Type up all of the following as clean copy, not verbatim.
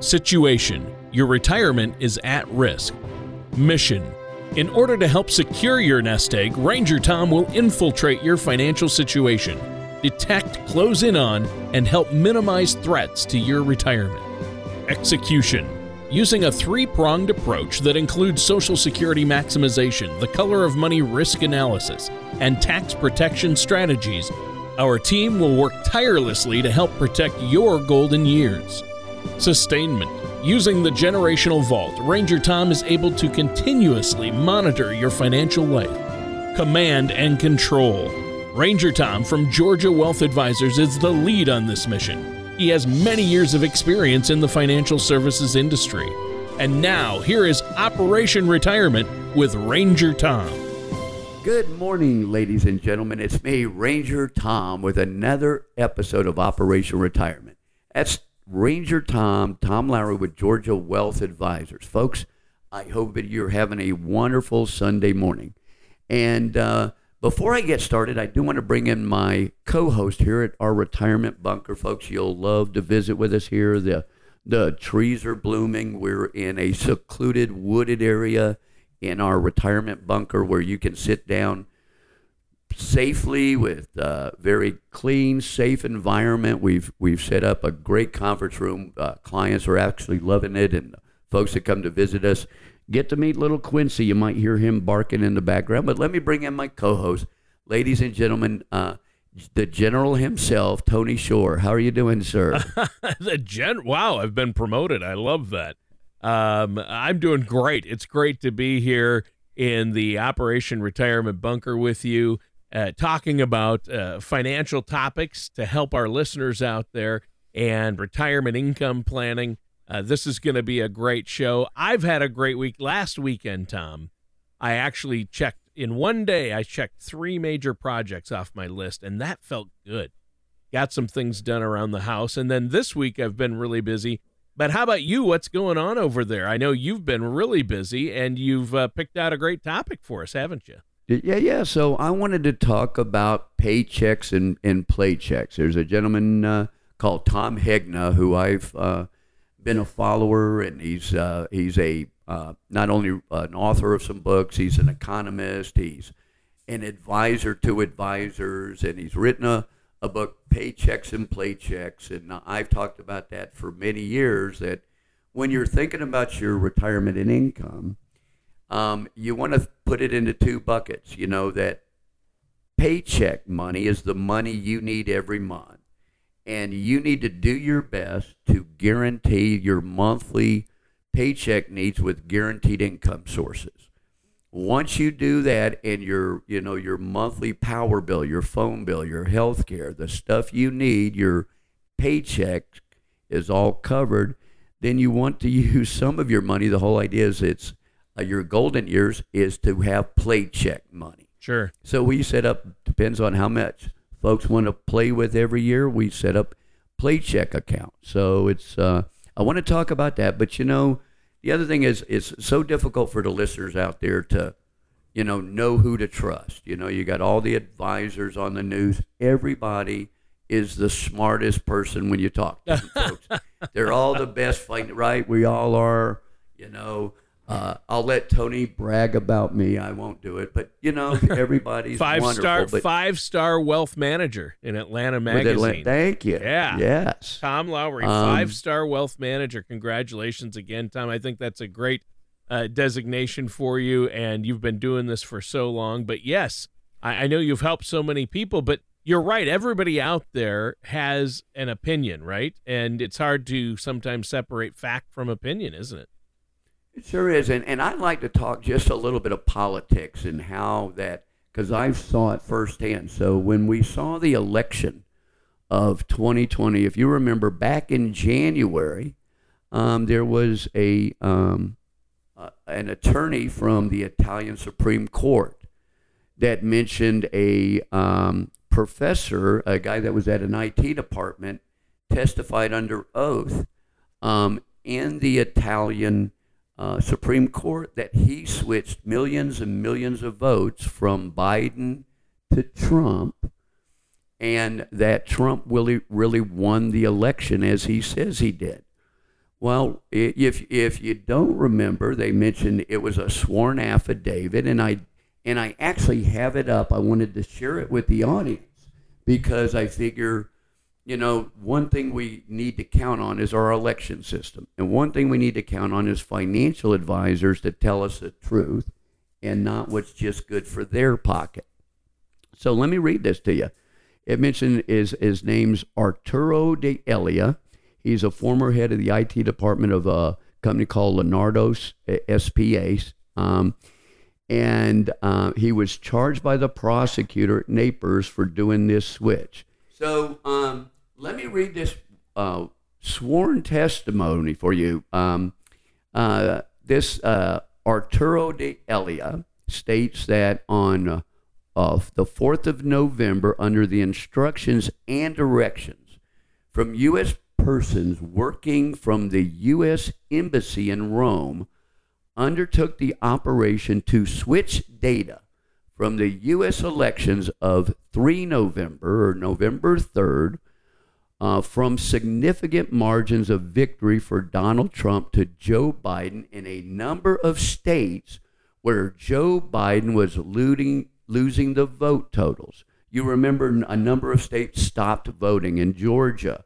Situation: your retirement is at risk. Mission: in order to help secure your nest egg, Ranger Tom will infiltrate your financial situation, detect, close in on, and help minimize threats to your retirement. Execution: using a three-pronged approach that includes Social Security maximization, the color of money risk analysis, and tax protection strategies, our team will work tirelessly to help protect your golden years. Sustainment: using the generational vault, Ranger Tom is able to continuously monitor your financial life. Command and control: Ranger Tom from Georgia Wealth Advisors is the lead on this mission. He has many years of experience in the financial services industry. And now, here is Operation Retirement with Ranger Tom. Good morning, ladies and gentlemen. It's me, Ranger Tom, with another episode of Operation Retirement. That's Ranger Tom, Tom Lowry with Georgia Wealth Advisors. Folks, I hope that you're having a wonderful Sunday morning. And before I get started, I do want to bring in my co-host here at our retirement bunker. Folks, you'll love to visit with us here. The trees are blooming. We're in a secluded, wooded area in our retirement bunker where you can sit down safely with a very clean, safe environment. We've set up a great conference room. Clients are actually loving it, and folks that come to visit us get to meet little Quincy. You might hear him barking in the background, but let me bring in my co-host, ladies and gentlemen, the general himself, Tony Shore. How are you doing, sir? Wow, I've been promoted. I love that. I'm doing great. It's great to be here in the Operation Retirement Bunker with you. Talking about financial topics to help our listeners out there and retirement income planning. This is going to be a great show. I've had a great week. Last weekend, Tom, I actually checked in one day. I checked three major projects off my list, and that felt good. Got some things done around the house. And then this week I've been really busy. But how about you? What's going on over there? I know you've been really busy, and you've picked out a great topic for us, haven't you? Yeah. So I wanted to talk about paychecks and play checks. There's a gentleman called Tom Hegna who I've been a follower, and he's not only an author of some books, he's an economist, he's an advisor to advisors, and he's written a book, Paychecks and Play Checks, and I've talked about that for many years, that when you're thinking about your retirement and income, you want to put it into two buckets. You know that paycheck money is the money you need every month, and you need to do your best to guarantee your monthly paycheck needs with guaranteed income sources. Once you do that, and your monthly power bill, your phone bill, your health care, the stuff you need, your paycheck is all covered, then you want to use some of your money. The whole idea is it's your golden years is to have play check money. Sure. So we set up, depends on how much folks want to play with every year, we set up play check accounts. So it's, I want to talk about that, but the other thing is it's so difficult for the listeners out there to, know who to trust. You got all the advisors on the news. Everybody is the smartest person when you talk to them, folks. They're all the best fighting, right? We all are, I'll let Tony brag about me. I won't do it, but everybody's five-star wealth manager in Atlanta Magazine. Thank you. Yeah. Yes. Tom Lowry, five-star wealth manager. Congratulations again, Tom. I think that's a great designation for you, and you've been doing this for so long. But yes, I know you've helped so many people. But you're right. Everybody out there has an opinion, right? And it's hard to sometimes separate fact from opinion, isn't it? It sure is, and I'd like to talk just a little bit of politics and how that, because I saw it firsthand. So when we saw the election of 2020, if you remember back in January, there was an attorney from the Italian Supreme Court that mentioned a professor, a guy that was at an IT department, testified under oath in the Italian Supreme Court that he switched millions and millions of votes from Biden to Trump, and that Trump really won the election as he says he did. Well, if you don't remember, they mentioned it was a sworn affidavit, and I actually have it up. I wanted to share it with the audience because I figure, you know, one thing we need to count on is our election system, and one thing we need to count on is financial advisors to tell us the truth and not what's just good for their pocket. So let me read this to you. It mentioned his name's Arturo de Elia. He's a former head of the IT department of a company called Leonardo S.p.a. And he was charged by the prosecutor at Naples for doing this switch. So let me read this sworn testimony for you. This Arturo de Elia states that on the 4th of November, under the instructions and directions from U.S. persons working from the U.S. Embassy in Rome, undertook the operation to switch data from the U.S. elections of November 3rd, from significant margins of victory for Donald Trump to Joe Biden in a number of states where Joe Biden was losing the vote totals. You remember a number of states stopped voting. In Georgia,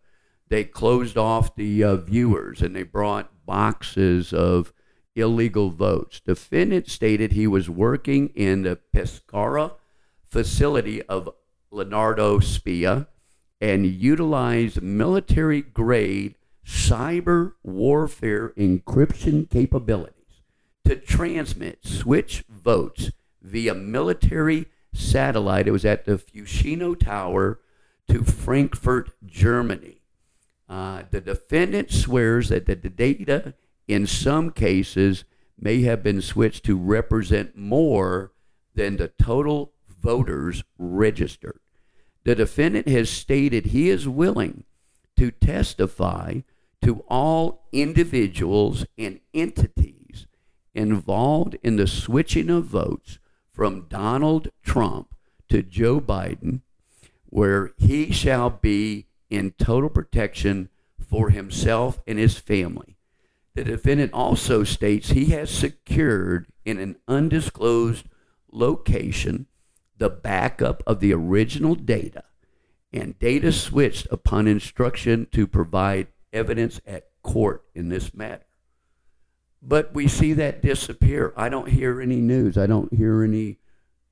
they closed off the viewers, and they brought boxes of illegal votes. Defendant stated he was working in the Pescara facility of Leonardo S.p.A. and utilized military-grade cyber warfare encryption capabilities to transmit switch votes via military satellite. It was at the Fucino Tower to Frankfurt, Germany. The defendant swears that the data in some cases may have been switched to represent more than the total voters registered. The defendant has stated he is willing to testify to all individuals and entities involved in the switching of votes from Donald Trump to Joe Biden, where he shall be in total protection for himself and his family. The defendant also states he has secured in an undisclosed location the backup of the original data and data switched upon instruction to provide evidence at court in this matter. But we see that disappear. I don't hear any news. I don't hear any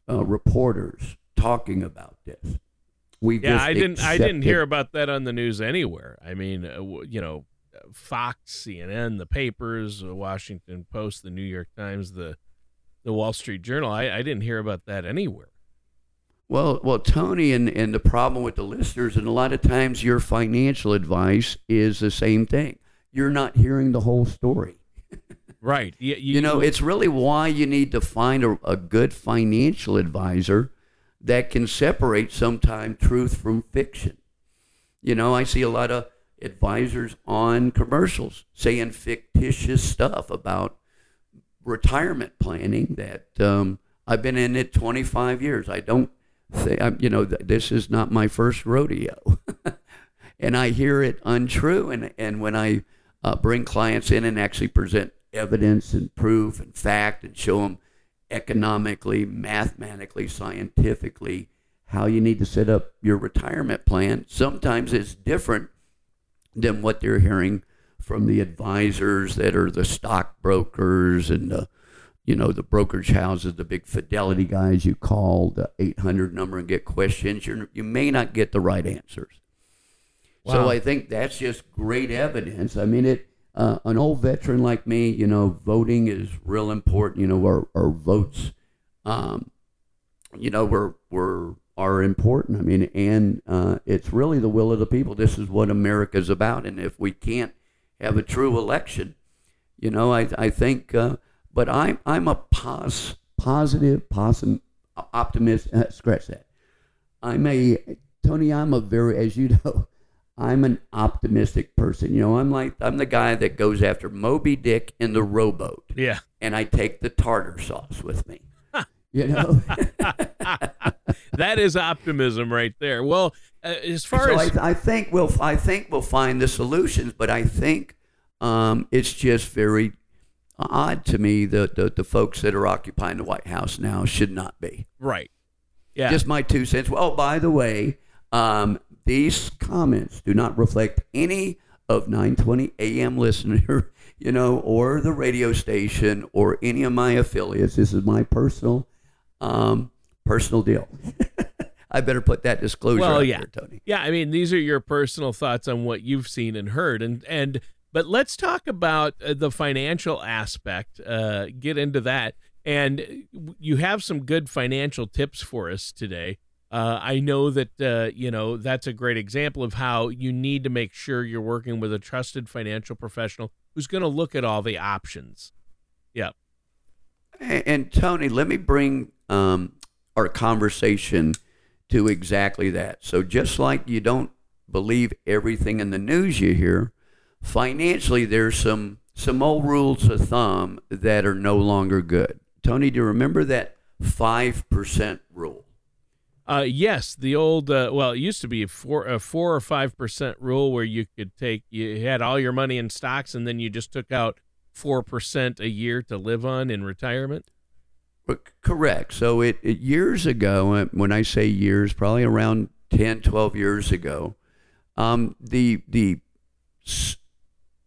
reporters talking about this. I didn't hear about that on the news anywhere. I mean, you know, Fox, CNN, the papers, Washington Post, the New York Times, the Wall Street Journal. I didn't hear about that anywhere. Well, Tony, and the problem with the listeners, and a lot of times your financial advice is the same thing. You're not hearing the whole story. Right. You know, it's really why you need to find a good financial advisor that can separate sometimes truth from fiction. You know, I see a lot of advisors on commercials saying fictitious stuff about retirement planning that I've been in it 25 years. I don't say, you know, this is not my first rodeo. And I hear it untrue. And when I bring clients in and actually present evidence and proof and fact and show them economically, mathematically, scientifically, how you need to set up your retirement plan, sometimes it's different than what they're hearing from the advisors that are the stockbrokers and the, you know, the brokerage houses, the big Fidelity guys. You call the 800 number and get questions. You may not get the right answers. Wow. So I think that's just great evidence. I mean, an old veteran like me, you know, voting is real important. You know, our votes, you know, are important. I mean, and it's really the will of the people. This is what America's about. And if we can't have a true election, you know, I think. But I'm a positive optimist. Scratch that. I'm an optimistic person. You know, I'm the guy that goes after Moby Dick in the rowboat. Yeah. And I take the tartar sauce with me. You know, that is optimism right there. Well, as far as I think we'll find the solutions, but I think It's just very odd to me that the folks that are occupying the White House now should not be. Right. Yeah. Just my 2 cents. Well, by the way, these comments do not reflect any of 920 AM listener, you know, or the radio station or any of my affiliates. This is my personal deal. I better put that disclosure out there, Tony. Yeah, I mean, these are your personal thoughts on what you've seen and heard. But let's talk about the financial aspect, get into that. And you have some good financial tips for us today. I know that, that's a great example of how you need to make sure you're working with a trusted financial professional who's going to look at all the options. Yeah. And Tony, let me bring our conversation to exactly that. So just like you don't believe everything in the news you hear, financially, there's some old rules of thumb that are no longer good. Tony, do you remember that 5% rule? Yes, the old it used to be a four or 5% rule where you had all your money in stocks and then you just took out 4% a year to live on in retirement. Correct. So it years ago, when I say years, probably around 10, 12 years ago, the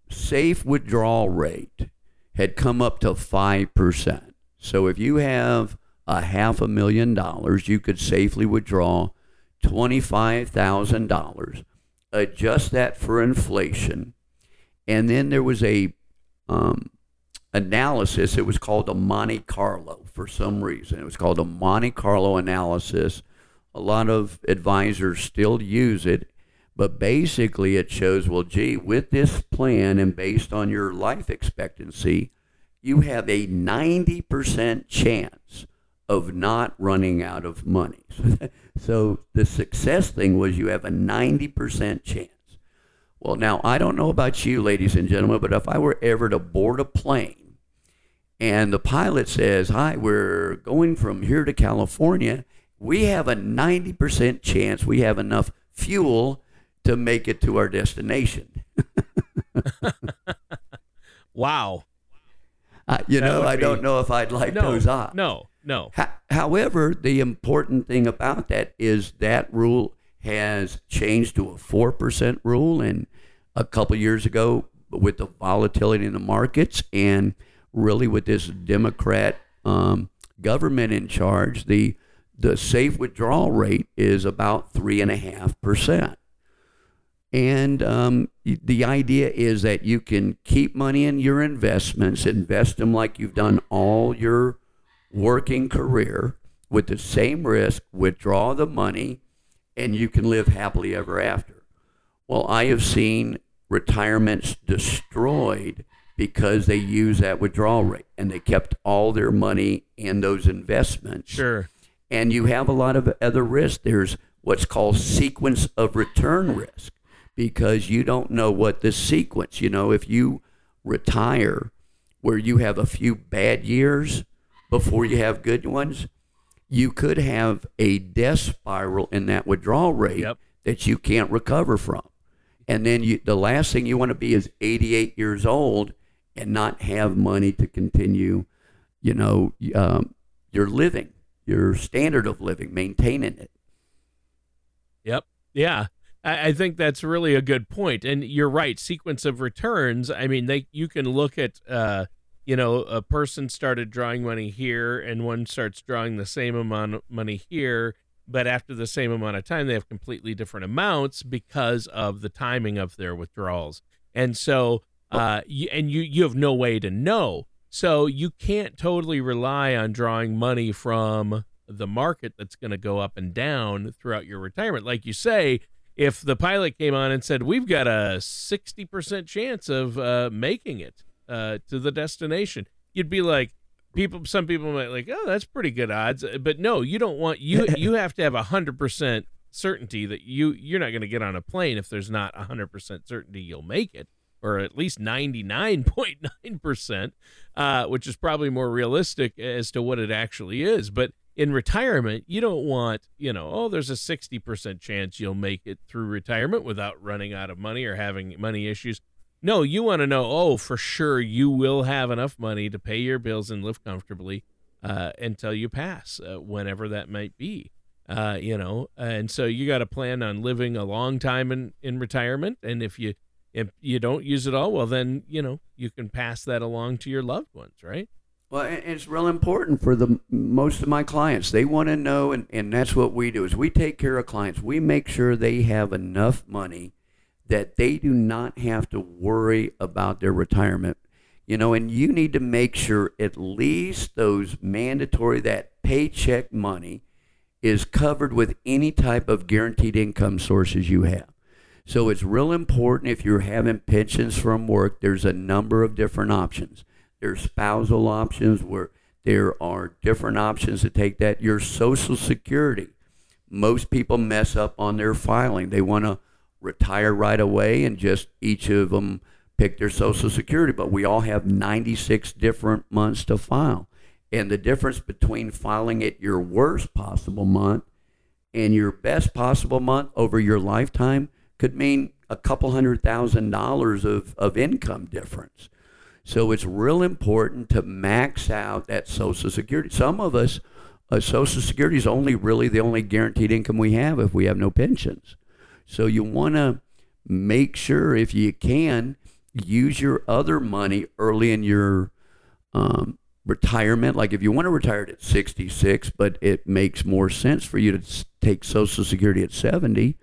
safe withdrawal rate had come up to 5%. So if you have $500,000, you could safely withdraw $25,000, adjust that for inflation. And then there was a analysis. It was called a Monte Carlo for some reason. It was called a Monte Carlo analysis. A lot of advisors still use it, but basically it shows, with this plan and based on your life expectancy, you have a 90% chance of not running out of money. So the success thing was you have a 90% chance. Well, now, I don't know about you, ladies and gentlemen, but if I were ever to board a plane and the pilot says, hi, we're going from here to California, we have a 90% chance we have enough fuel to make it to our destination. Wow. I don't know if I'd like those odds. No. However, the important thing about that is that rule has changed to a 4% rule, and a couple years ago with the volatility in the markets and really with this Democrat government in charge, the safe withdrawal rate is about 3.5%. And the idea is that you can keep money in your investments, invest them like you've done all your working career with the same risk, withdraw the money, and you can live happily ever after. Well, I have seen retirements destroyed because they use that withdrawal rate and they kept all their money in those investments. Sure. And you have a lot of other risks. There's what's called sequence of return risk, because you don't know what the sequence, if you retire where you have a few bad years before you have good ones, you could have a death spiral in that withdrawal rate that you can't recover from. And then the last thing you want to be is 88 years old and not have money to continue, your standard of living, maintaining it. Yep. Yeah. I think that's really a good point. And you're right. Sequence of returns. I mean, you can look at, a person started drawing money here and one starts drawing the same amount of money here. But after the same amount of time, they have completely different amounts because of the timing of their withdrawals. And so you have no way to know. So you can't totally rely on drawing money from the market that's going to go up and down throughout your retirement. Like you say, if the pilot came on and said, we've got a 60% chance of making it to the destination, you'd be like, some people might like, oh, that's pretty good odds. But no, you don't want, you have to have 100% certainty that you're not going to get on a plane if there's not 100% certainty you'll make it, or at least 99.9%, which is probably more realistic as to what it actually is. But in retirement, you don't want, there's a 60% chance you'll make it through retirement without running out of money or having money issues. No, you want to know, oh, for sure, you will have enough money to pay your bills and live comfortably until you pass, whenever that might be, And so you got to plan on living a long time in retirement. And if you don't use it all, well, then, you can pass that along to your loved ones, right? Well, it's real important for the most of my clients. They want to know, and that's what we do, is we take care of clients. We make sure they have enough money that they do not have to worry about their retirement, and you need to make sure at least those mandatory, that paycheck money is covered with any type of guaranteed income sources you have. So it's real important if you're having pensions from work, there's a number of different options. There's spousal options where there are different options to take that. Your Social Security, most people mess up on their filing. They want to retire right away and just each of them pick their Social Security, but we all have 96 different months to file. And the difference between filing at your worst possible month and your best possible month over your lifetime could mean a couple $100,000 of income difference. So it's real important to max out that Social Security. Some of us, Social Security is only really the only guaranteed income we have if we have no pensions. So you want to make sure, if you can, use your other money early in your retirement. Like if you want to retire at 66, but it makes more sense for you to take Social Security at 70.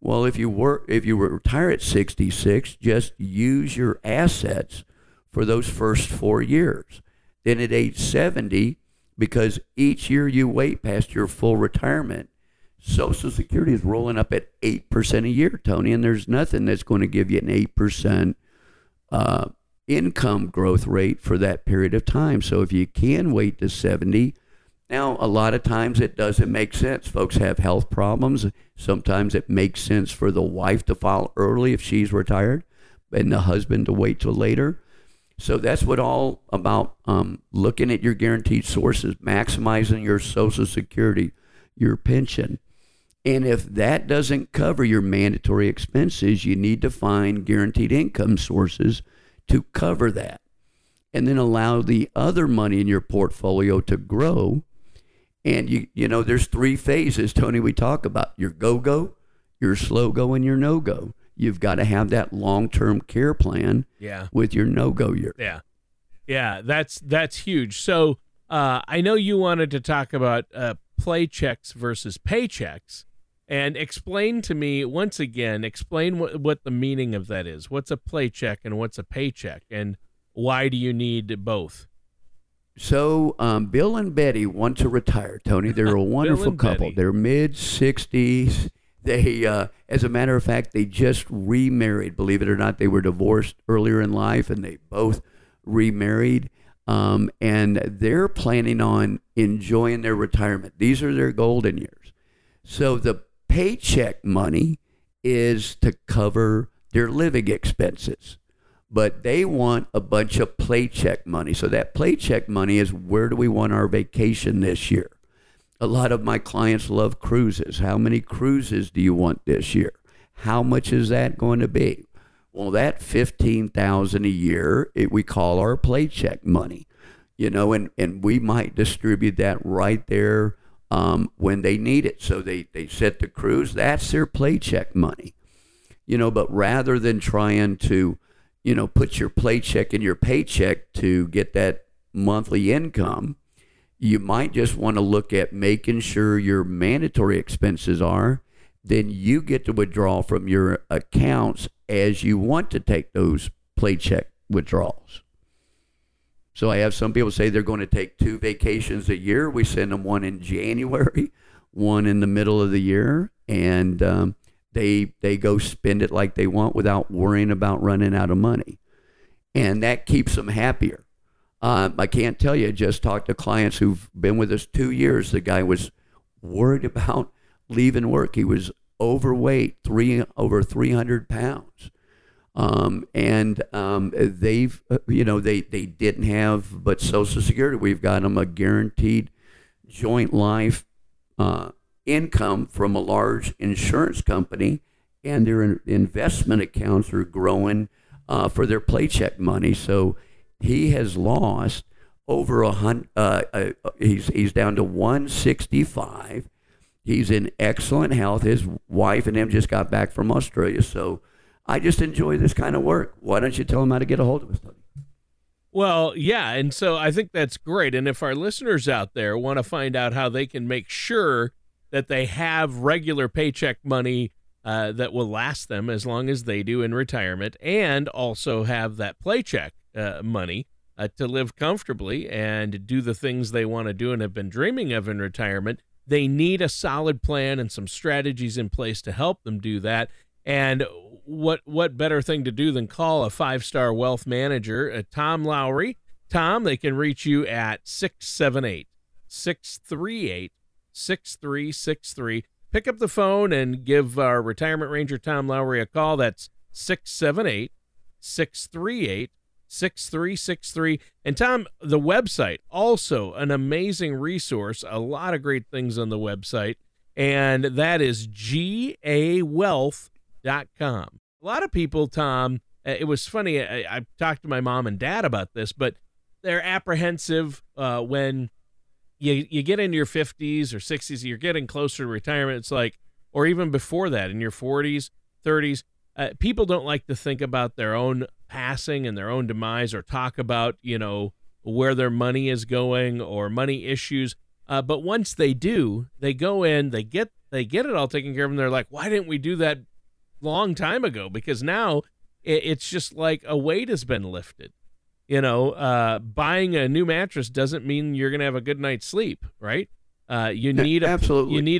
Well, if you retire at 66, just use your assets for those first 4 years. Then at age 70, because each year you wait past your full retirement, Social Security is rolling up at 8% a year, Tony, and there's nothing that's going to give you an 8% income growth rate for that period of time. So if you can wait to 70, now a lot of times it doesn't make sense. Folks have health problems. Sometimes it makes sense for the wife to file early if she's retired and the husband to wait till later. So that's what all about looking at your guaranteed sources, maximizing your Social Security, your pension. And if that doesn't cover your mandatory expenses, you need to find guaranteed income sources to cover that. And then allow the other money in your portfolio to grow. And, there's three phases, Tony, we talk about. Your go-go, your slow-go, and your no-go. You've got to have that long-term care plan with your no-go year. Yeah, that's huge. So I know you wanted to talk about play checks versus paychecks, and explain to me once again, what the meaning of that is. What's a play check and what's a paycheck, and why do you need both? So Bill and Betty want to retire, Tony. They're a wonderful couple. Betty. They're mid-60s. They, as a matter of fact, they just remarried. Believe it or not, they were divorced earlier in life, and they both remarried. And they're planning on enjoying their retirement. These are their golden years. So the paycheck money is to cover their living expenses, but they want a bunch of paycheck money. So that paycheck money is, where do we want our vacation this year? A lot of my clients love cruises. How many cruises do you want this year? How much is that going to be? Well, that $15,000 a year, we call our paycheck money, and we might distribute that right there when they need it. So they set the cruise. That's their paycheck money, but rather than trying to, put your paycheck in your paycheck to get that monthly income, you might just want to look at making sure your mandatory expenses are. Then you get to withdraw from your accounts as you want to take those paycheck withdrawals. So I have some people say they're going to take two vacations a year. We send them one in January, one in the middle of the year, and they go spend it like they want without worrying about running out of money. And that keeps them happier. I can't tell you, just talked to clients who've been with us 2 years. The guy was worried about leaving work. He was overweight, over 300 pounds. They've, they didn't have, but Social Security, we've got them a guaranteed joint life income from a large insurance company, and their investment accounts are growing for their paycheck money. So he has lost over he's down to 165. He's in excellent health. His wife and him just got back from Australia. So I just enjoy this kind of work. Why don't you tell him how to get a hold of us, Tony? Well, yeah, and so I think that's great. And if our listeners out there want to find out how they can make sure that they have regular paycheck money that will last them as long as they do in retirement, and also have that paycheck money to live comfortably and do the things they want to do and have been dreaming of in retirement, they need a solid plan and some strategies in place to help them do that. And what better thing to do than call a five-star wealth manager, Tom Lowry. Tom, they can reach you at 678-638-6363. Pick up the phone and give our retirement ranger, Tom Lowry, a call. That's 678-638-6363. And Tom, the website, also an amazing resource, a lot of great things on the website, and that is gawealth.com. A lot of people, Tom, it was funny, I talked to my mom and dad about this, but they're apprehensive when you get into your 50s or 60s, you're getting closer to retirement. It's like, or even before that, in your 40s, 30s, people don't like to think about their own passing and their own demise, or talk about, you know, where their money is going or money issues. But once they do, they go in, they get it all taken care of, and they're like, why didn't we do that long time ago? Because now it's just like a weight has been lifted. You know, buying a new mattress doesn't mean you're going to have a good night's sleep, right? You need a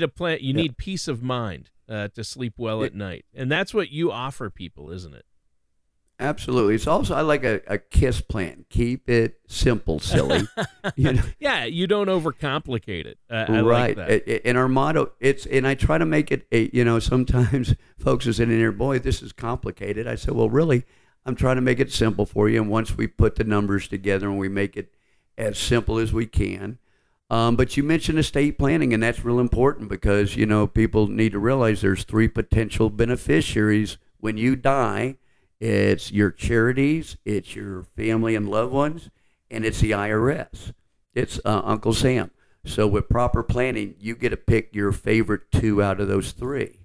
plan. You need peace of mind to sleep well at night. And that's what you offer people, isn't it? Absolutely. It's also, I like a KISS plan. Keep it simple, silly. You know? Yeah, you don't overcomplicate it. I right. Like that. And our motto, and I try to make it, sometimes folks are sitting there, boy, this is complicated. I said, well, really, I'm trying to make it simple for you. And once we put the numbers together and we make it as simple as we can. But you mentioned estate planning, and that's real important because, people need to realize there's three potential beneficiaries when you die. It's your charities, it's your family and loved ones, and it's the IRS. It's Uncle Sam. So with proper planning, you get to pick your favorite two out of those three.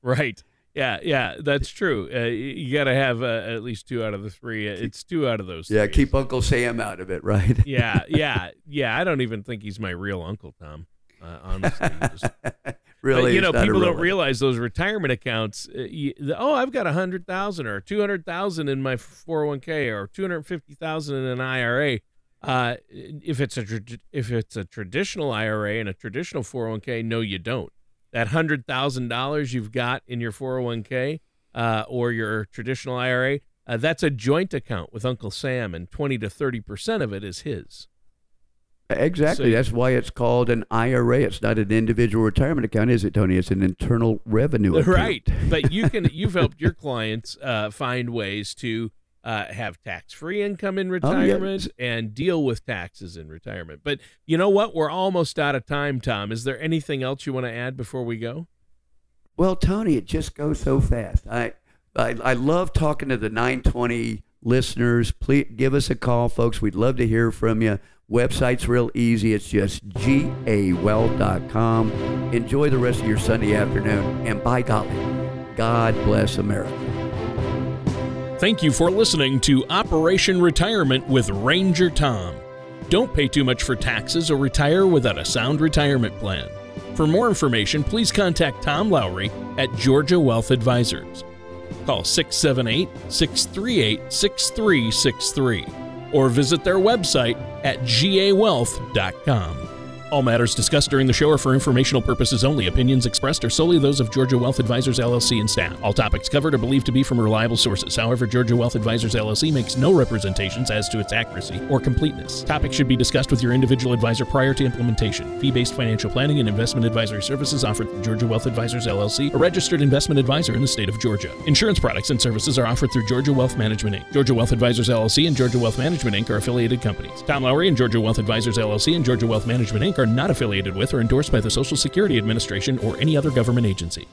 Right. Yeah, that's true. You got to have at least two out of the three. It's two out of those three. Yeah, keep Uncle Sam out of it, right? Yeah. I don't even think he's my real uncle, Tom. Honestly, really, but, people don't realize those retirement accounts. I've got 100,000 or 200,000 in my 401k or 250,000 in an IRA. If it's a traditional IRA and a traditional 401k, no, you don't. That $100,000 you've got in your 401k or your traditional IRA, that's a joint account with Uncle Sam, and 20 to 30% of it is his. Exactly. That's why it's called an IRA. It's not an individual retirement account, is it, Tony? It's an internal revenue account. Right. But you've helped your clients find ways to have tax-free income in retirement and deal with taxes in retirement. But you know what? We're almost out of time, Tom. Is there anything else you want to add before we go? Well, Tony, it just goes so fast. I love talking to the 920 listeners. Please give us a call, folks. We'd love to hear from you. Website's real easy. It's just gawealth.com. Enjoy the rest of your Sunday afternoon, and by golly, God bless America. Thank you for listening to Operation Retirement with Ranger Tom. Don't pay too much for taxes or retire without a sound retirement plan. For more information, please contact Tom Lowry at Georgia Wealth Advisors. Call 678-638-6363. Or visit their website at gawealth.com. All matters discussed during the show are for informational purposes only. Opinions expressed are solely those of Georgia Wealth Advisors, LLC, and staff. All topics covered are believed to be from reliable sources. However, Georgia Wealth Advisors, LLC makes no representations as to its accuracy or completeness. Topics should be discussed with your individual advisor prior to implementation. Fee-based financial planning and investment advisory services offered through Georgia Wealth Advisors, LLC, a registered investment advisor in the state of Georgia. Insurance products and services are offered through Georgia Wealth Management, Inc. Georgia Wealth Advisors, LLC, and Georgia Wealth Management, Inc. are affiliated companies. Tom Lowry and Georgia Wealth Advisors, LLC, and Georgia Wealth Management, Inc. are not affiliated with or endorsed by the Social Security Administration or any other government agency.